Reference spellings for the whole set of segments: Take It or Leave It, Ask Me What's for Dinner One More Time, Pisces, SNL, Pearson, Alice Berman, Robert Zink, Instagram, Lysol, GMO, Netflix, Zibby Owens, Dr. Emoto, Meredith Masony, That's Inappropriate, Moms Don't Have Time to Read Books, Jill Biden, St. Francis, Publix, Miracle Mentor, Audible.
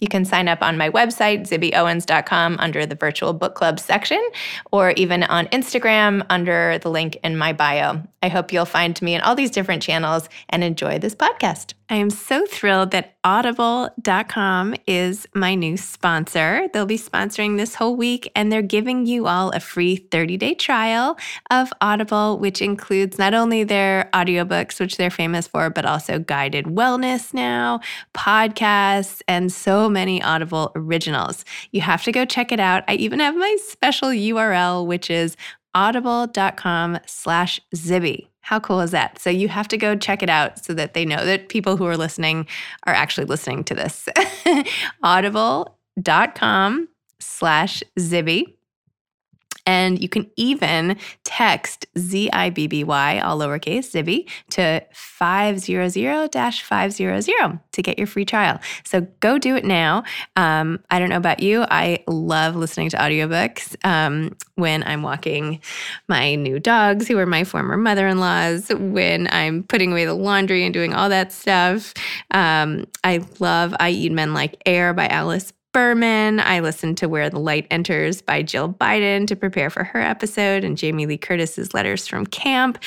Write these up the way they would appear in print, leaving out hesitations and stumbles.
You can sign up on my website, zibbyowens.com, under the virtual book club section, or even on Instagram under the link in my bio. I hope you'll find me in all these different channels and enjoy this podcast. I am so thrilled that Audible.com is my new sponsor. They'll be sponsoring this whole week, and they're giving you all a free 30-day trial of Audible, which includes not only their audiobooks, which they're famous for, but also guided wellness now, podcasts, and so many Audible originals. You have to go check it out. I even have my special URL, which is audible.com/Zibby. How cool is that? So you have to go check it out so that they know that people who are listening are actually listening to this. Audible.com/Zibby. And you can even text ZIBBY, all lowercase, Zibby, to 500-500 to get your free trial. So go do it now. I don't know about you. I love listening to audiobooks when I'm walking my new dogs, who are my former mother-in-laws, when I'm putting away the laundry and doing all that stuff. I love I Eat Men Like Air by Alice Berman. I listened to Where the Light Enters by Jill Biden to prepare for her episode, and Jamie Lee Curtis's Letters from Camp.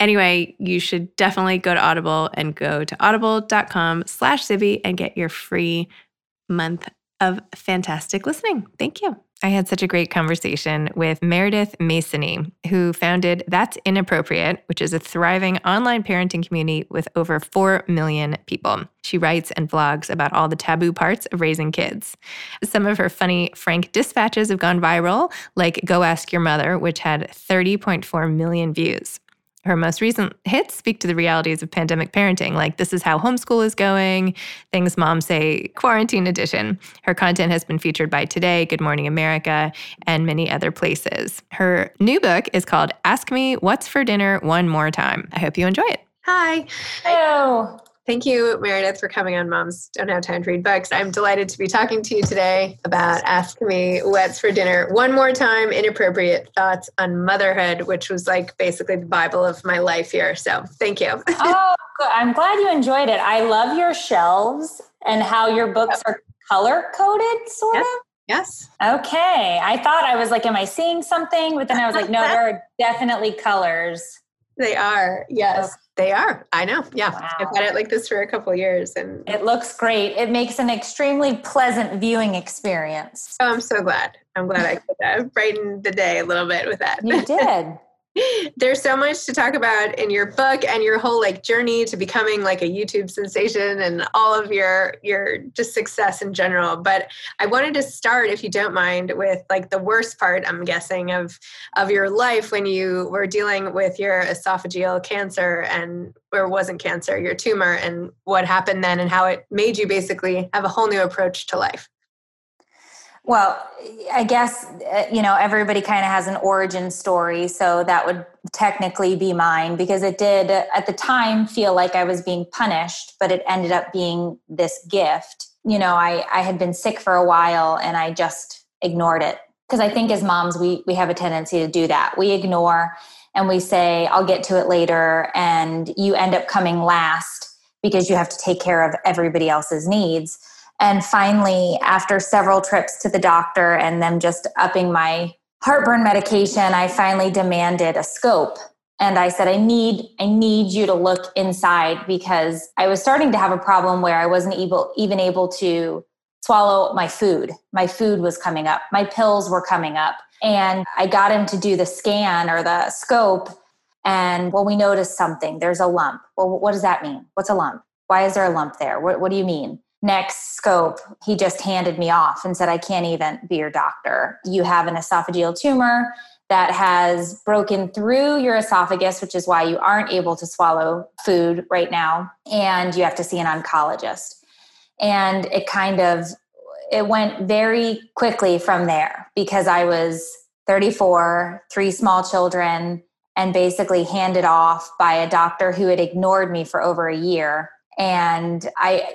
Anyway, you should definitely go to Audible and go to audible.com/Zibby and get your free month of fantastic listening. Thank you. I had such a great conversation with Meredith Masony, who founded That's Inappropriate, which is a thriving online parenting community with over 4 million people. She writes and vlogs about all the taboo parts of raising kids. Some of her funny, frank dispatches have gone viral, like Go Ask Your Mother, which had 30.4 million views. Her most recent hits speak to the realities of pandemic parenting, like This Is How Homeschool Is Going, Things Moms Say, Quarantine Edition. Her content has been featured by Today, Good Morning America, and many other places. Her new book is called Ask Me What's for Dinner One More Time. I hope you enjoy it. Hi. Hello. Thank you, Meredith, for coming on Moms Don't Have Time to Read Books. I'm delighted to be talking to you today about Ask Me What's for Dinner One More Time, Inappropriate Thoughts on Motherhood, which was like basically the Bible of my life here. So thank you. Oh, good. I'm glad you enjoyed it. I love your shelves and how your books are color-coded, sort of. Yes. Okay. I thought I was like, am I seeing something? But then I was like, no, there are definitely colors. They are. Yes. Okay. They are. I know. Yeah. Wow. I've had it like this for a couple of years. And it looks great. It makes an extremely pleasant viewing experience. Oh, I'm so glad. I'm glad I could brighten the day a little bit with that. You did. There's so much to talk about in your book and your whole like journey to becoming like a YouTube sensation and all of your just success in general. But I wanted to start, if you don't mind, with like the worst part, I'm guessing, of your life when you were dealing with your esophageal cancer and, or wasn't cancer, your tumor, and what happened then and how it made you basically have a whole new approach to life. Well, I guess, you know, everybody kind of has an origin story. So that would technically be mine, because it did at the time feel like I was being punished, but it ended up being this gift. You know, I had been sick for a while and I just ignored it. Because I think as moms, we have a tendency to do that. We ignore and we say, I'll get to it later. And you end up coming last because you have to take care of everybody else's needs. And finally, after several trips to the doctor and them just upping my heartburn medication, I finally demanded a scope. And I said, I need you to look inside, because I was starting to have a problem where I wasn't even able to swallow my food. My food was coming up. My pills were coming up. And I got him to do the scan or the scope. And well, we noticed something. There's a lump. Well, what does that mean? What's a lump? Why is there a lump there? What do you mean? Next scope, he just handed me off and said, I can't even be your doctor. You have an esophageal tumor that has broken through your esophagus, which is why you aren't able to swallow food right now. And you have to see an oncologist. And it went very quickly from there because I was 34, 3 small children, and basically handed off by a doctor who had ignored me for over a year. And I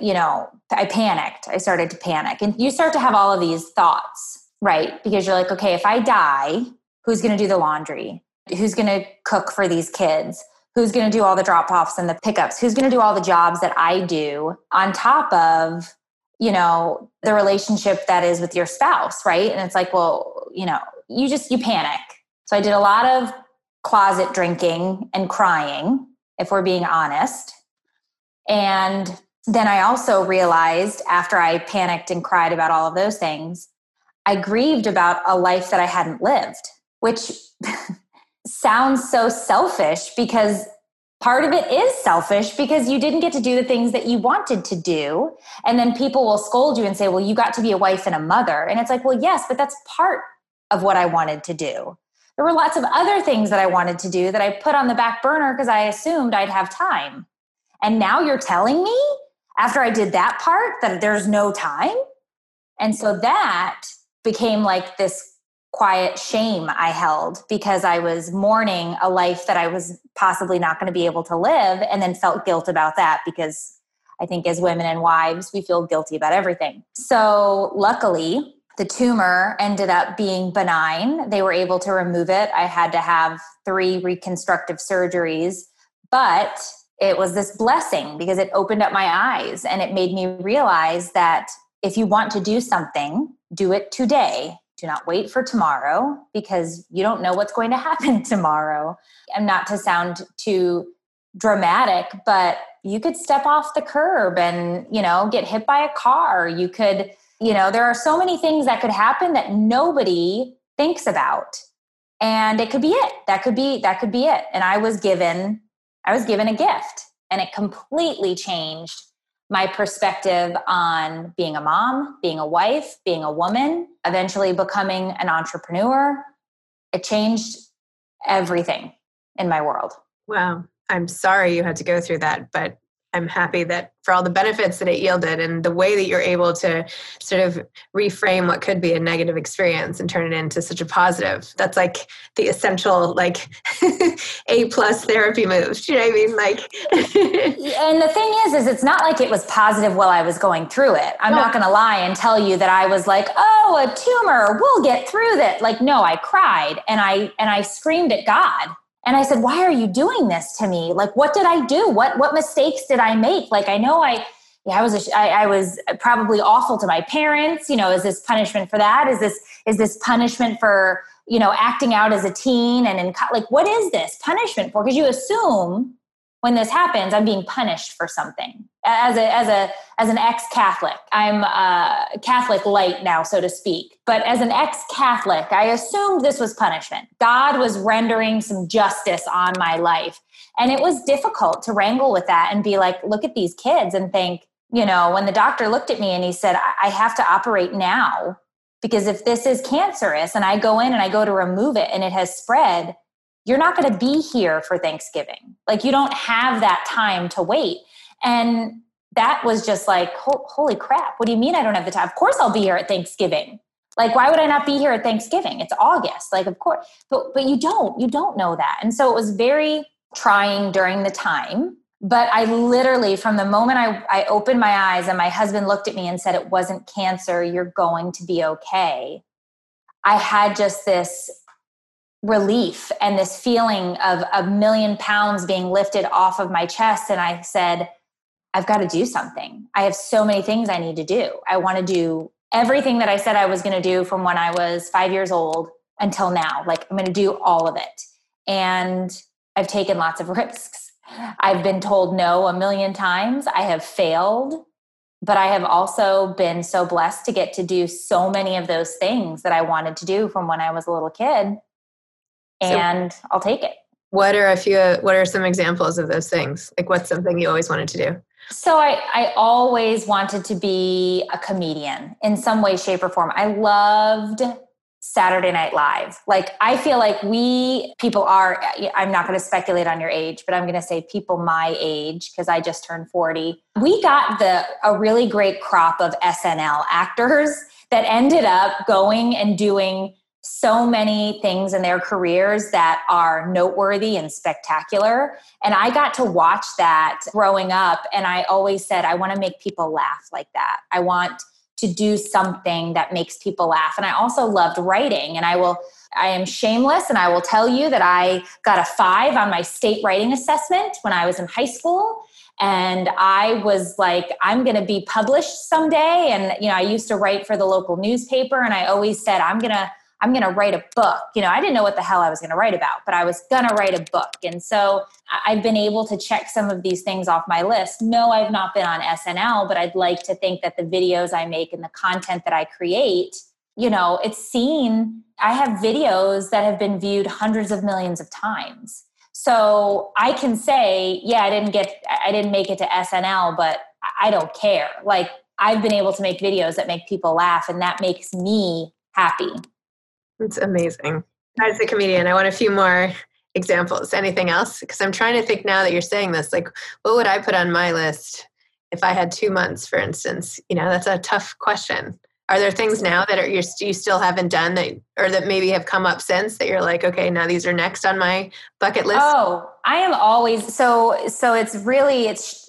panicked. I started to panic. And you start to have all of these thoughts, right? Because you're like, okay, if I die, who's going to do the laundry? Who's going to cook for these kids? Who's going to do all the drop-offs and the pickups? Who's going to do all the jobs that I do on top of, the relationship that is with your spouse, right? And it's like, well, you panic. So I did a lot of closet drinking and crying, if we're being honest. And then I also realized after I panicked and cried about all of those things, I grieved about a life that I hadn't lived, which sounds so selfish because part of it is selfish because you didn't get to do the things that you wanted to do. And then people will scold you and say, well, you got to be a wife and a mother. And it's like, well, yes, but that's part of what I wanted to do. There were lots of other things that I wanted to do that I put on the back burner because I assumed I'd have time. And now you're telling me after I did that part that there's no time? And so that became like this quiet shame I held because I was mourning a life that I was possibly not going to be able to live, and then felt guilt about that because I think as women and wives, we feel guilty about everything. So luckily, the tumor ended up being benign. They were able to remove it. I had to have 3 reconstructive surgeries, but it was this blessing because it opened up my eyes and it made me realize that if you want to do something, do it today. Do not wait for tomorrow because you don't know what's going to happen tomorrow. And not to sound too dramatic, but you could step off the curb and, get hit by a car. You could... there are so many things that could happen that nobody thinks about, and it could be it. That could be it. And I was given a gift, and it completely changed my perspective on being a mom, being a wife, being a woman, eventually becoming an entrepreneur. It changed everything in my world. Wow. I'm sorry you had to go through that, but I'm happy that for all the benefits that it yielded and the way that you're able to sort of reframe what could be a negative experience and turn it into such a positive. That's like the essential, like A+ therapy move. Do you know what I mean? And the thing is it's not like it was positive while I was going through it. I'm not going to lie and tell you that I was like, oh, a tumor, we'll get through that. Like, no, I cried and I screamed at God. And I said, why are you doing this to me? Like, what did I do? What mistakes did I make? Like, I know I was probably awful to my parents. Is this punishment for that? Is this punishment for, acting out as a teen and what is this punishment for? Because you assume when this happens, I'm being punished for something. As an ex-Catholic, I'm a Catholic light now, so to speak. But as an ex-Catholic, I assumed this was punishment. God was rendering some justice on my life. And it was difficult to wrangle with that and be like, look at these kids and think, when the doctor looked at me and he said, I have to operate now because if this is cancerous and I go in and I go to remove it and it has spread, you're not going to be here for Thanksgiving. Like, you don't have that time to wait. And that was just like, holy crap, what do you mean I don't have the time? Of course I'll be here at Thanksgiving. Like, why would I not be here at Thanksgiving? It's August. Like, of course. But you don't know that. And so it was very trying during the time. But I literally, from the moment I opened my eyes and my husband looked at me and said, it wasn't cancer, you're going to be okay, I had just this relief and this feeling of £1,000,000 being lifted off of my chest. And I said, I've got to do something. I have so many things I need to do. I want to do everything that I said I was going to do from when I was 5 years old until now. Like, I'm going to do all of it. And I've taken lots of risks. I've been told no 1,000,000 times. I have failed, but I have also been so blessed to get to do so many of those things that I wanted to do from when I was a little kid. And so, I'll take it. What are some examples of those things? Like, what's something you always wanted to do? So I always wanted to be a comedian in some way, shape, or form. I loved Saturday Night Live. Like, I feel like I'm not going to speculate on your age, but I'm going to say people my age, because I just turned 40. We got a really great crop of SNL actors that ended up going and doing so many things in their careers that are noteworthy and spectacular. And I got to watch that growing up. And I always said, I want to make people laugh like that. I want to do something that makes people laugh. And I also loved writing. And I am shameless. And I will tell you that I got a 5 on my state writing assessment when I was in high school. And I was like, I'm going to be published someday. And, I used to write for the local newspaper. And I always said, I'm going to write a book. I didn't know what the hell I was going to write about, but I was going to write a book. And so I've been able to check some of these things off my list. No, I've not been on SNL, but I'd like to think that the videos I make and the content that I create, I have videos that have been viewed hundreds of millions of times. So I can say, yeah, I didn't make it to SNL, but I don't care. Like, I've been able to make videos that make people laugh, and that makes me happy. It's amazing. As a comedian, I want a few more examples. Anything else? Because I'm trying to think now that you're saying this, like, what would I put on my list if I had 2 months, for instance? That's a tough question. Are there things now that you still haven't done that maybe have come up since that you're like, okay, now these are next on my bucket list? Oh, I am always, so it's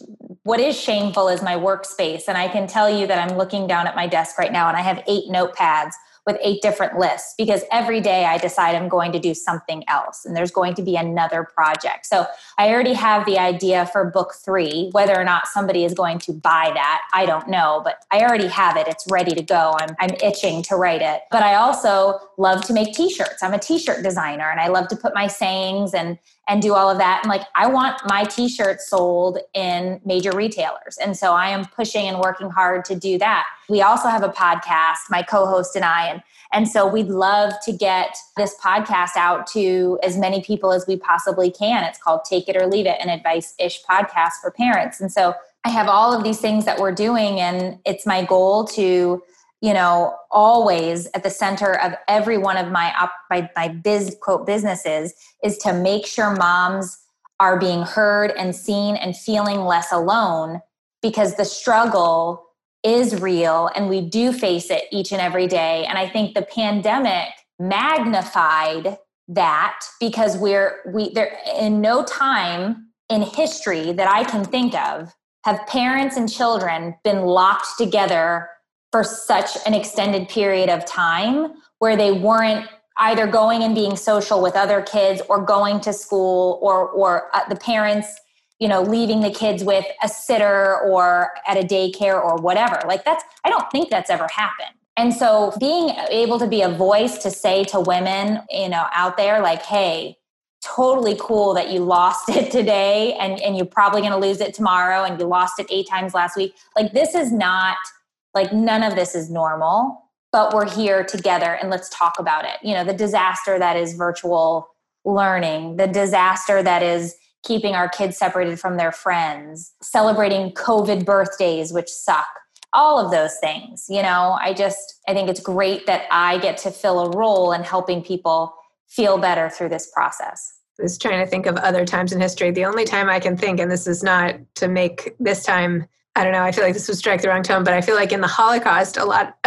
what is shameful is my workspace. And I can tell you that I'm looking down at my desk right now and I have 8 notepads with 8 different lists, because every day I decide I'm going to do something else and there's going to be another project. So I already have the idea for book 3, whether or not somebody is going to buy that, I don't know, but I already have it. It's ready to go. I'm itching to write it. But I also love to make t-shirts. I'm a t-shirt designer and I love to put my sayings and do all of that. And like, I want my t-shirts sold in major retailers. And so I am pushing and working hard to do that. We also have a podcast, my co-host and I, and so we'd love to get this podcast out to as many people as we possibly can. It's called Take It or Leave It, an advice-ish podcast for parents. And so I have all of these things that we're doing, and it's my goal to, always at the center of every one of my businesses is to make sure moms are being heard and seen and feeling less alone, because the struggle is real and we do face it each and every day. And I think the pandemic magnified that, because there in no time in history that I can think of have parents and children been locked together for such an extended period of time where they weren't either going and being social with other kids or going to school or the parents, leaving the kids with a sitter or at a daycare or whatever. Like, I don't think that's ever happened. And so being able to be a voice to say to women, out there, like, hey, totally cool that you lost it today and you're probably going to lose it tomorrow and you lost it 8 times last week. Like, this is not, like, none of this is normal, but we're here together and let's talk about it. The disaster that is virtual learning, the disaster that is keeping our kids separated from their friends, celebrating COVID birthdays, which suck, all of those things. I think it's great that I get to fill a role in helping people feel better through this process. I was trying to think of other times in history. The only time I can think, and this is not to make this time, I don't know, I feel like this would strike the wrong tone, but I feel like in the Holocaust, a lot,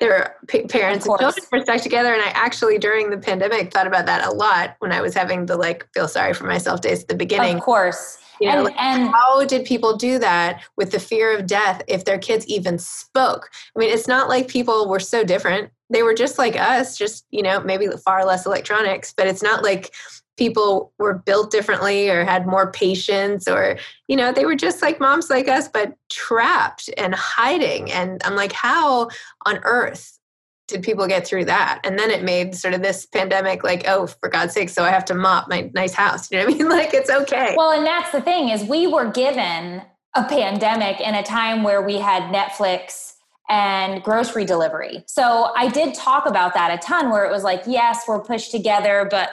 there were parents and children were stuck together. And I actually, during the pandemic, thought about that a lot when I was having the feel sorry for myself days at the beginning. Of course. And how did people do that with the fear of death if their kids even spoke? I mean, it's not like people were so different. They were just like us, just, maybe far less electronics, but it's not like people were built differently or had more patience or, they were just like moms like us, but trapped and hiding. And I'm like, how on earth did people get through that? And then it made sort of this pandemic like, oh, for God's sake, so I have to mop my nice house. It's okay. Well, and that's the thing is we were given a pandemic in a time where we had Netflix and grocery delivery. So I did talk about that a ton where it was like, yes, we're pushed together, but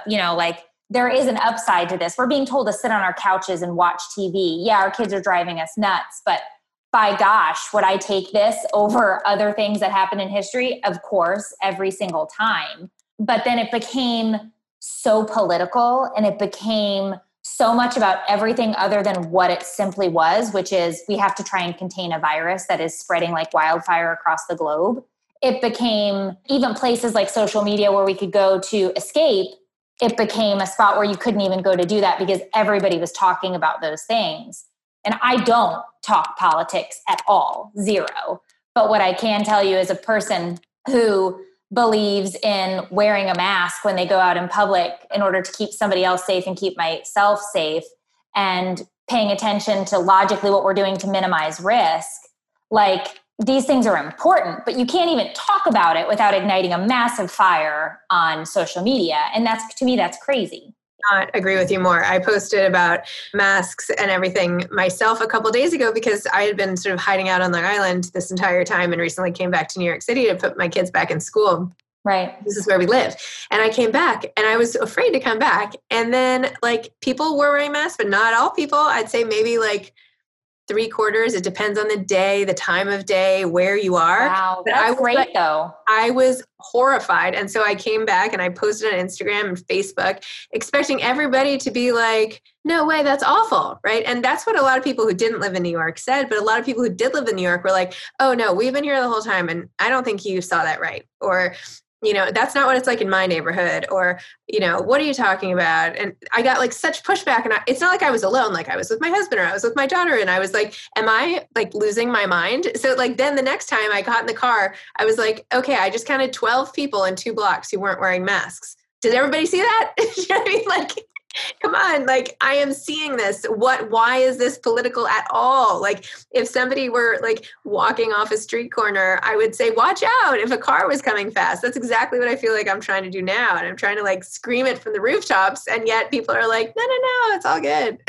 there is an upside to this. We're being told to sit on our couches and watch TV. Yeah, our kids are driving us nuts, but by gosh, would I take this over other things that happened in history? Of course, every single time. But then it became so political and it became so much about everything other than what it simply was, which is we have to try and contain a virus that is spreading like wildfire across the globe. It became even places like social media where we could go to escape. It became a spot where you couldn't even go to do that because everybody was talking about those things. And I don't talk politics at all, zero. But what I can tell you is a person who believes in wearing a mask when they go out in public in order to keep somebody else safe and keep myself safe and paying attention to logically what we're doing to minimize risk. Like, these things are important, but you can't even talk about it without igniting a massive fire on social media. And that's, to me, that's crazy. I agree with you more. I posted about masks and everything myself a couple of days ago because I had been sort of hiding out on Long Island this entire time and recently came back to New York City to put my kids back in school. Right. This is where we live. And I came back and I was afraid to come back. And then like people were wearing masks, but not all people. I'd say maybe like 3/4. It depends on the day, the time of day, where you are. Wow, but that's great though. I was horrified. And so I came back and I posted on Instagram and Facebook expecting everybody to be like, no way, that's awful, right? And that's what a lot of people who didn't live in New York said, but a lot of people who did live in New York were like, oh no, we've been here the whole time and I don't think you saw that right. Or, you know, that's not what it's like in my neighborhood, or, you know, what are you talking about? And I got like such pushback, and it's not like I was alone. Like I was with my husband or I was with my daughter and I was like, am I like losing my mind? So like, then the next time I got in the car, I was like, okay, I just counted 12 people in 2 blocks who weren't wearing masks. Did everybody see that? You know what I mean? Like, come on, like I am seeing this. Why is this political at all? Like if somebody were like walking off a street corner, I would say, watch out if a car was coming fast. That's exactly what I feel like I'm trying to do now. And I'm trying to like scream it from the rooftops. And yet people are like, no, it's all good.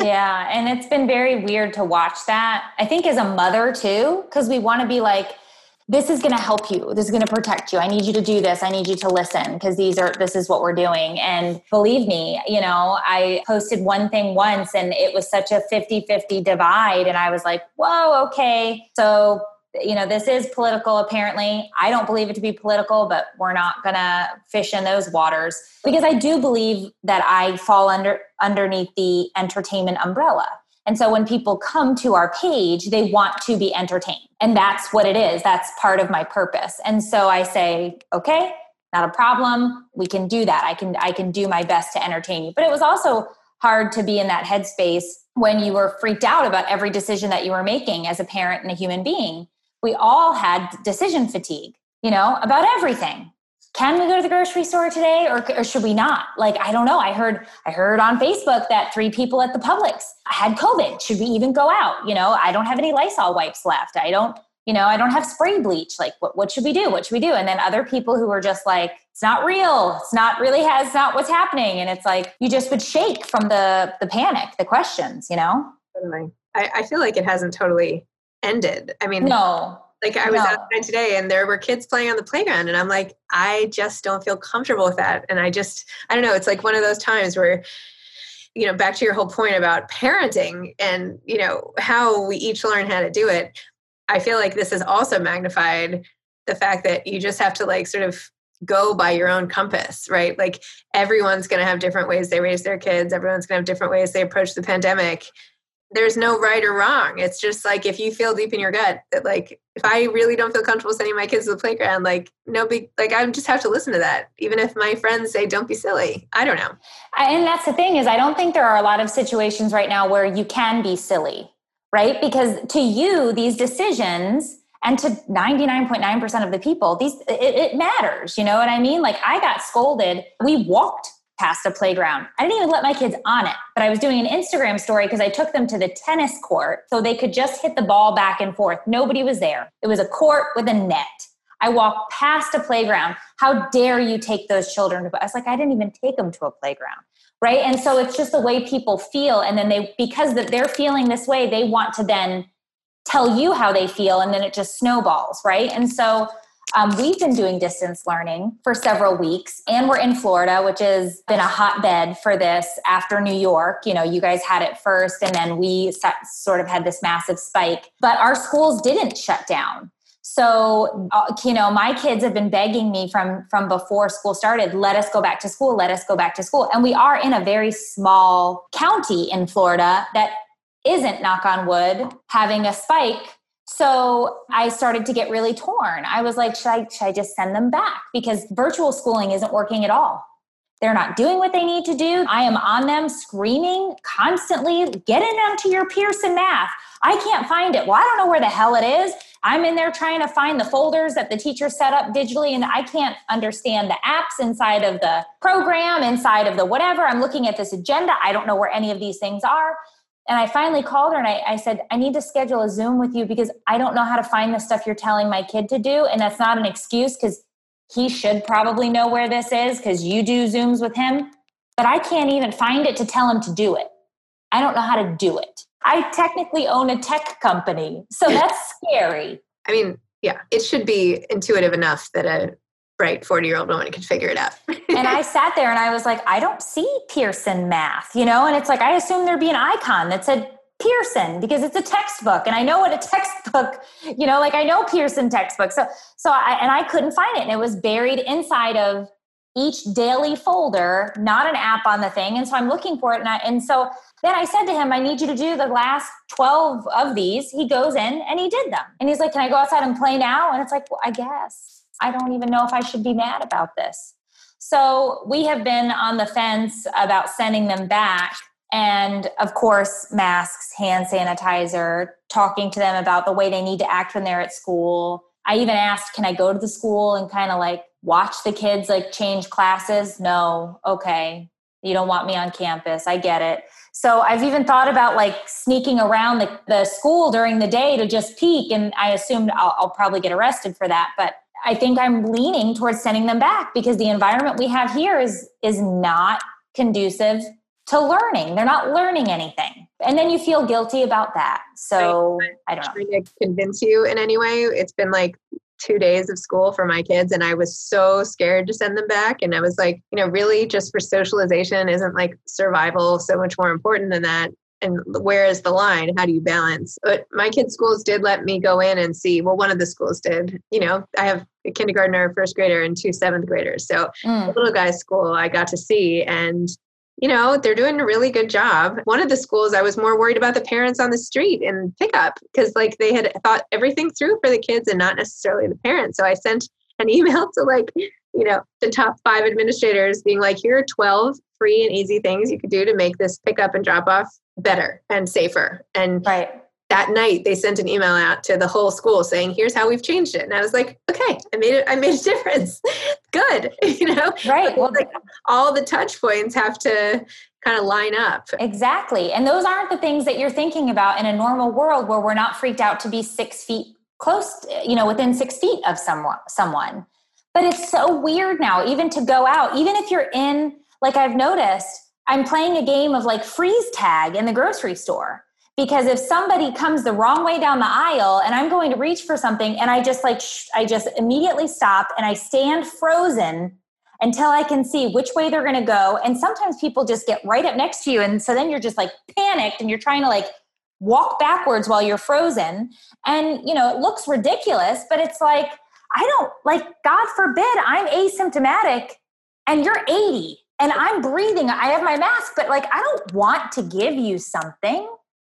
Yeah. And it's been very weird to watch that. I think as a mother too, because we want to be like, this is going to help you. This is going to protect you. I need you to do this. I need you to listen because this is what we're doing. And believe me, you know, I posted one thing once and it was such a 50-50 divide. And I was like, whoa, okay. So, you know, this is political apparently. I don't believe it to be political, but we're not going to fish in those waters because I do believe that I fall underneath the entertainment umbrella. And so when people come to our page, they want to be entertained. And that's what it is. That's part of my purpose. And so I say, okay, not a problem. We can do that. I can do my best to entertain you. But it was also hard to be in that headspace when you were freaked out about every decision that you were making as a parent and a human being. We all had decision fatigue, you know, about everything. Can we go to the grocery store today or should we not? Like, I don't know. I heard on Facebook that 3 people at the Publix had COVID. Should we even go out? You know, I don't have any Lysol wipes left. I don't have spray bleach. Like, what should we do? What should we do? And then other people who were just like, it's not real. It's not what's happening. And it's like, you just would shake from the panic, the questions, you know? Totally. I feel like it hasn't totally ended. I mean, no. Like I was outside today and there were kids playing on the playground and I'm like, I just don't feel comfortable with that. And I don't know. It's like one of those times where, you know, back to your whole point about parenting and, you know, how we each learn how to do it. I feel like this has also magnified the fact that you just have to like sort of go by your own compass, right? Like everyone's going to have different ways they raise their kids. Everyone's going to have different ways they approach the pandemic. There's no right or wrong. It's just like, if you feel deep in your gut that like, if I really don't feel comfortable sending my kids to the playground, like no big, like I just have to listen to that. Even if my friends say, don't be silly. I don't know. And that's the thing is I don't think there are a lot of situations right now where you can be silly, right? Because to you, these decisions and to 99.9% of the people, it matters. You know what I mean? Like I got scolded. We walked past a playground. I didn't even let my kids on it, but I was doing an Instagram story because I took them to the tennis court so they could just hit the ball back and forth. Nobody was there. It was a court with a net. I walked past a playground. How dare you take those children to, I was like, I didn't even take them to a playground. Right. And so it's just the way people feel. And then because they're feeling this way, they want to then tell you how they feel. And then it just snowballs. Right. And so We've been doing distance learning for several weeks, and we're in Florida, which has been a hotbed for this after New York. You know, you guys had it first, and then we sort of had this massive spike. But our schools didn't shut down. So, you know, my kids have been begging me from before school started, let us go back to school, let us go back to school. And we are in a very small county in Florida that isn't, knock on wood, having a spike. So I started to get really torn. I was like, should I just send them back? Because virtual schooling isn't working at all. They're not doing what they need to do. I am on them screaming constantly, getting them to your Pearson math. I can't find it. Well, I don't know where the hell it is. I'm in there trying to find the folders that the teacher set up digitally, and I can't understand the apps inside of the program, inside of the whatever. I'm looking at this agenda. I don't know where any of these things are. And I finally called her and I said, I need to schedule a Zoom with you because I don't know how to find the stuff you're telling my kid to do. And that's not an excuse because he should probably know where this is because you do Zooms with him. But I can't even find it to tell him to do it. I don't know how to do it. I technically own a tech company. So that's scary. I mean, yeah, it should be intuitive enough that a bright 40-year-old woman can figure it out. And I sat there and I was like, I don't see Pearson math, you know? And it's like, I assumed there'd be an icon that said Pearson because it's a textbook. And I know what a textbook, you know, like I know Pearson textbook. So I couldn't find it. And it was buried inside of each daily folder, not an app on the thing. And so I'm looking for it. And so then I said to him, I need you to do the last 12 of these. He goes in and he did them. And he's like, can I go outside and play now? And it's like, well, I guess. I don't even know if I should be mad about this. So we have been on the fence about sending them back. And of course, masks, hand sanitizer, talking to them about the way they need to act when they're at school. I even asked, can I go to the school and kind of like watch the kids like change classes? No. Okay. You don't want me on campus. I get it. So I've even thought about like sneaking around the school during the day to just peek. And I assumed I'll probably get arrested for that. But I think I'm leaning towards sending them back because the environment we have here is not conducive to learning. They're not learning anything. And then you feel guilty about that. So I don't know. I'm trying to convince you in any way. It's been like 2 days of school for my kids and I was so scared to send them back. And I was like, you know, really just for socialization, isn't like survival so much more important than that? And where is the line? How do you balance? But my kids' schools did let me go in and see. Well, one of the schools did. You know, I have a kindergartner, first grader, and 2 seventh graders. So the little guy's school I got to see. And, you know, they're doing a really good job. One of the schools, I was more worried about the parents on the street and pickup because, like, they had thought everything through for the kids and not necessarily the parents. So I sent an email to, like, you know, the top 5 administrators being like, here are 12 free and easy things you could do to make this pickup and drop off better and safer. And that night they sent an email out to the whole school saying, here's how we've changed it. And I was like, okay, I made a difference. Good. You know, right. Well, like all the touch points have to kind of line up. Exactly. And those aren't the things that you're thinking about in a normal world where we're not freaked out to be 6 feet close, you know, within 6 feet of someone. But it's so weird now, even to go out, even if you're in, like I've noticed, I'm playing a game of like freeze tag in the grocery store because if somebody comes the wrong way down the aisle and I'm going to reach for something and I just like, I just immediately stop and I stand frozen until I can see which way they're going to go. And sometimes people just get right up next to you. And so then you're just like panicked and you're trying to like walk backwards while you're frozen. And, you know, it looks ridiculous, but it's like, I don't like, God forbid I'm asymptomatic and you're 80. And I'm breathing, I have my mask, but like, I don't want to give you something.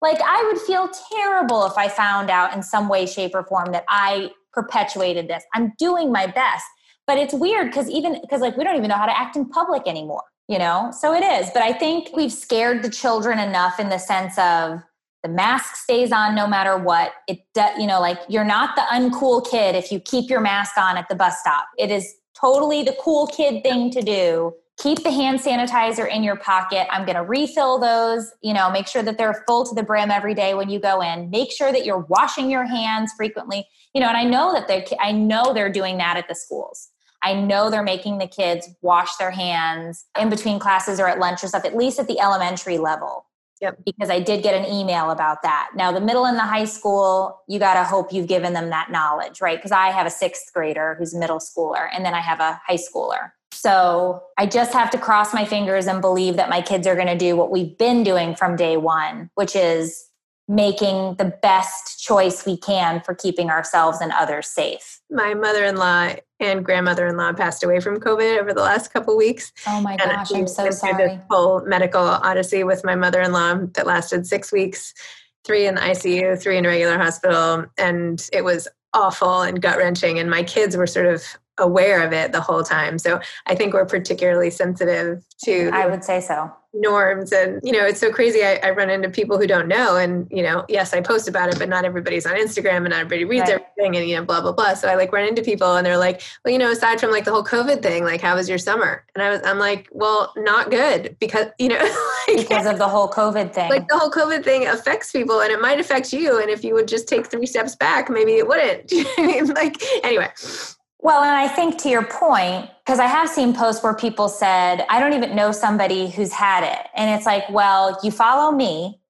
Like I would feel terrible if I found out in some way, shape or form that I perpetuated this. I'm doing my best, but it's weird because like, we don't even know how to act in public anymore, you know? So it is, but I think we've scared the children enough in the sense of the mask stays on no matter what. You know, like you're not the uncool kid if you keep your mask on at the bus stop. It is totally the cool kid thing to do. Keep the hand sanitizer in your pocket. I'm going to refill those, you know, make sure that they're full to the brim every day when you go in. Make sure that you're washing your hands frequently, you know, and I know they're doing that at the schools. I know they're making the kids wash their hands in between classes or at lunch or stuff, at least at the elementary level. Yep. Because I did get an email about that. Now, the middle and the high school, you got to hope you've given them that knowledge, right? Because I have a sixth grader who's a middle schooler, and then I have a high schooler. So I just have to cross my fingers and believe that my kids are going to do what we've been doing from day one, which is making the best choice we can for keeping ourselves and others safe. My mother-in-law and grandmother-in-law passed away from COVID over the last couple of weeks. Oh my gosh, I'm so sorry. This whole medical odyssey with my mother-in-law that lasted 6 weeks, 3 in the ICU, 3 in a regular hospital. And it was awful and gut-wrenching. And my kids were sort of aware of it the whole time. So I think we're particularly sensitive to, I would say so, norms. And, you know, it's so crazy. I run into people who don't know, and, you know, yes, I post about it, but not everybody's on Instagram and not everybody reads everything and, you know, blah, blah, blah. So I like run into people and they're like, well, you know, aside from like the whole COVID thing, like, how was your summer? And I'm like, well, not good, because, you know, like, because of the whole COVID thing, like the whole COVID thing affects people and it might affect you. And if you would just take 3 steps back, maybe it wouldn't. I mean, like, anyway. Well, and I think to your point, because I have seen posts where people said, I don't even know somebody who's had it. And it's like, well, you follow me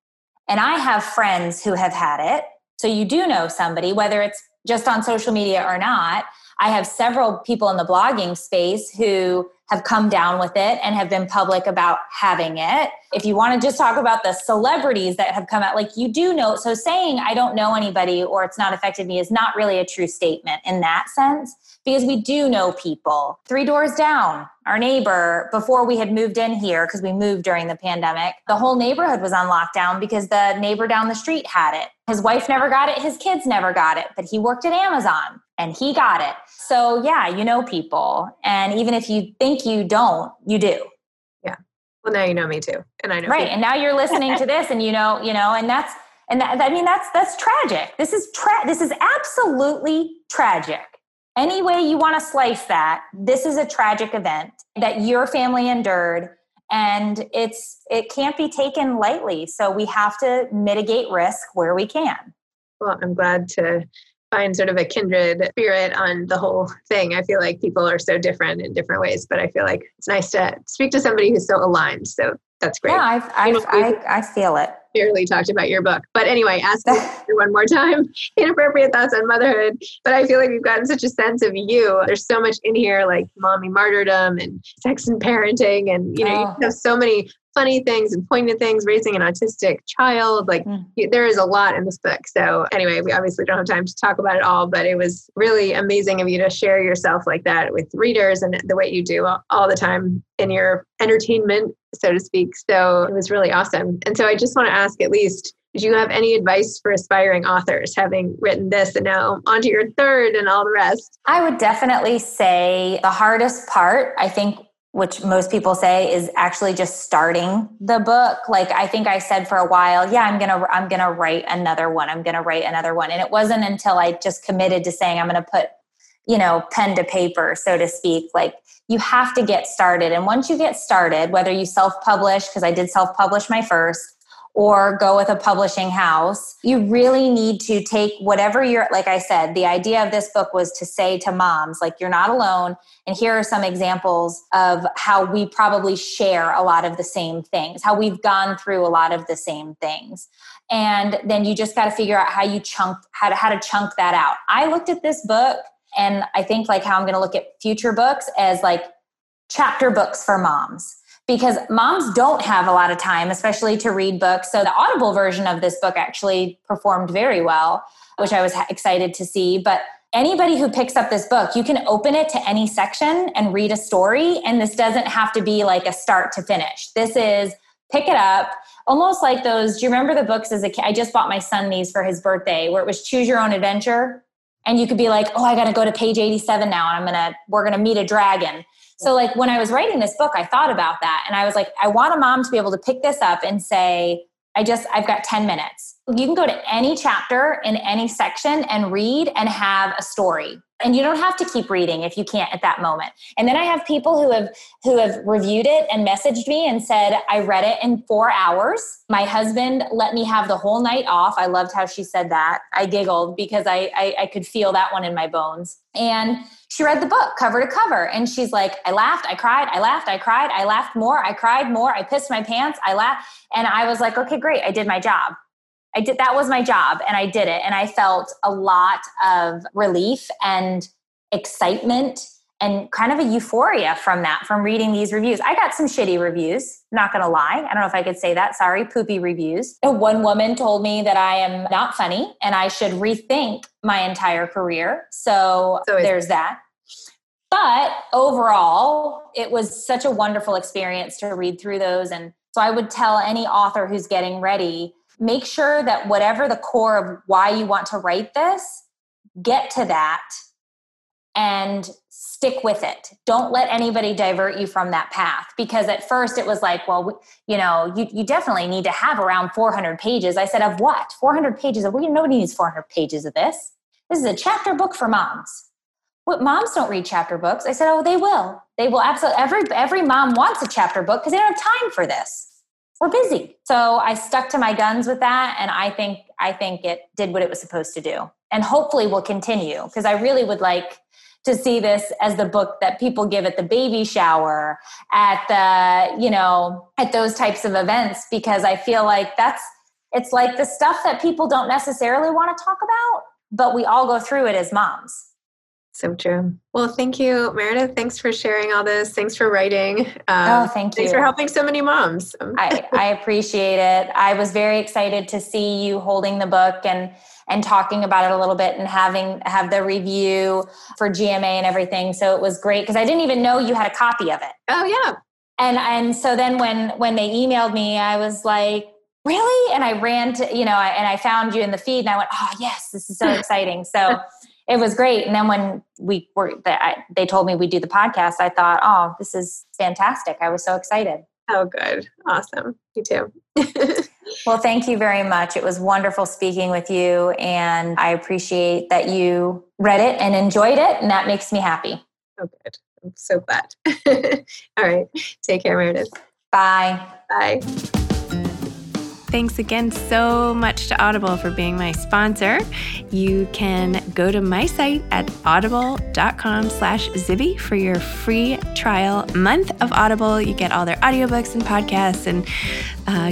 and I have friends who have had it. So you do know somebody, whether it's just on social media or not. I have several people in the blogging space who have come down with it and have been public about having it. If you want to just talk about the celebrities that have come out, like, you do know. So saying I don't know anybody or it's not affected me is not really a true statement in that sense, because we do know people. 3 doors down, our neighbor, before we had moved in here, because we moved during the pandemic, the whole neighborhood was on lockdown because the neighbor down the street had it. His wife never got it. His kids never got it, but he worked at Amazon and he got it. So yeah, you know people. And even if you think you don't, you do. Yeah. Well, now you know me too. And I know. Right. People. And now you're listening to this and you know, and that's, and that, I mean, that's tragic. This is absolutely tragic. Any way you want to slice that, this is a tragic event that your family endured, and it can't be taken lightly. So we have to mitigate risk where we can. Well, I'm glad to find sort of a kindred spirit on the whole thing. I feel like people are so different in different ways, but I feel like it's nice to speak to somebody who's so aligned. So that's great. Yeah, I feel it. Barely talked about your book. But anyway, Ask Me One More Time, Inappropriate Thoughts on Motherhood. But I feel like we've gotten such a sense of you. There's so much in here, like mommy martyrdom and sex and parenting. And, you know, you have so many funny things and poignant things, raising an autistic child. Like there is a lot in this book. So anyway, we obviously don't have time to talk about it all, but it was really amazing of you to share yourself like that with readers and the way you do all the time in your entertainment, so to speak. So it was really awesome. And so I just want to ask, at least, do you have any advice for aspiring authors, having written this and now onto your third and all the rest? I would definitely say the hardest part, I think, which most people say, is actually just starting the book. Like, I think I said for a while, yeah, I'm going to write another one. I'm going to write another one. And it wasn't until I just committed to saying I'm going to put, you know, pen to paper, so to speak. Like, you have to get started. And once you get started, whether you self-publish, because I did self-publish my first, or go with a publishing house, you really need to take whatever you're, like I said, the idea of this book was to say to moms, like, you're not alone. And here are some examples of how we probably share a lot of the same things, how we've gone through a lot of the same things. And then you just got to figure out how you how to chunk that out. I looked at this book, and I think like how I'm going to look at future books, as like chapter books for moms. Because moms don't have a lot of time, especially to read books. So the Audible version of this book actually performed very well, which I was excited to see. But anybody who picks up this book, you can open it to any section and read a story. And this doesn't have to be like a start to finish. This is pick it up, almost like those, do you remember the books as a kid? I just bought my son these for his birthday, where it was Choose Your Own Adventure. And you could be like, oh, I got to go to page 87 now, and we're going to meet a dragon. So like when I was writing this book, I thought about that, and I was like, I want a mom to be able to pick this up and say, I've got 10 minutes. You can go to any chapter in any section and read and have a story. And you don't have to keep reading if you can't at that moment. And then I have people who have reviewed it and messaged me and said, I read it in 4 hours. My husband let me have the whole night off. I loved how she said that. I giggled because I could feel that one in my bones. And she read the book cover to cover. And she's like, I laughed, I cried, I laughed, I cried, I laughed more, I cried more, I pissed my pants, I laughed. And I was like, okay, great. I did my job. That was my job, and I did it. And I felt a lot of relief and excitement and kind of a euphoria from that, from reading these reviews. I got some shitty reviews, not going to lie. I don't know if I could say that. Sorry, poopy reviews. One woman told me that I am not funny and I should rethink my entire career. So there's that. But overall, it was such a wonderful experience to read through those. And so I would tell any author who's getting ready, make sure that whatever the core of why you want to write this, get to that and stick with it. Don't let anybody divert you from that path. Because at first it was like, well, you know, you definitely need to have around 400 pages. I said, of what? 400 pages of, well, nobody needs 400 pages of this. This is a chapter book for moms. What, moms don't read chapter books? I said, oh, they will. They will absolutely. Every mom wants a chapter book because they don't have time for this. We're busy. So I stuck to my guns with that. And I think it did what it was supposed to do, and hopefully will continue. Cause I really would like to see this as the book that people give at the baby shower, at the, you know, at those types of events, because I feel like it's like the stuff that people don't necessarily want to talk about, but we all go through it as moms. So true. Well, thank you, Meredith. Thanks for sharing all this. Thanks for writing. Thank you. Thanks for helping so many moms. I appreciate it. I was very excited to see you holding the book and talking about it a little bit and have the review for GMA and everything. So it was great because I didn't even know you had a copy of it. Oh, yeah. And so then when they emailed me, I was like, really? And I ran to, you know, and I found you in the feed and I went, oh, yes, this is so exciting. So it was great. And then when they told me we'd do the podcast, I thought, oh, this is fantastic. I was so excited. Oh, good. Awesome. You too. Well, thank you very much. It was wonderful speaking with you. And I appreciate that you read it and enjoyed it. And that makes me happy. Oh, good. I'm so glad. All right. Take care, Meredith. Bye. Bye. Thanks again so much to Audible for being my sponsor. You can go to my site at audible.com/Zibby for your free trial month of Audible. You get all their audiobooks and podcasts and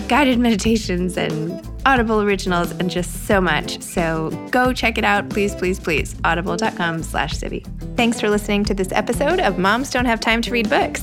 guided meditations and Audible originals and just so much. So go check it out. Please, please, please. Audible.com/Zibby. Thanks for listening to this episode of Moms Don't Have Time to Read Books.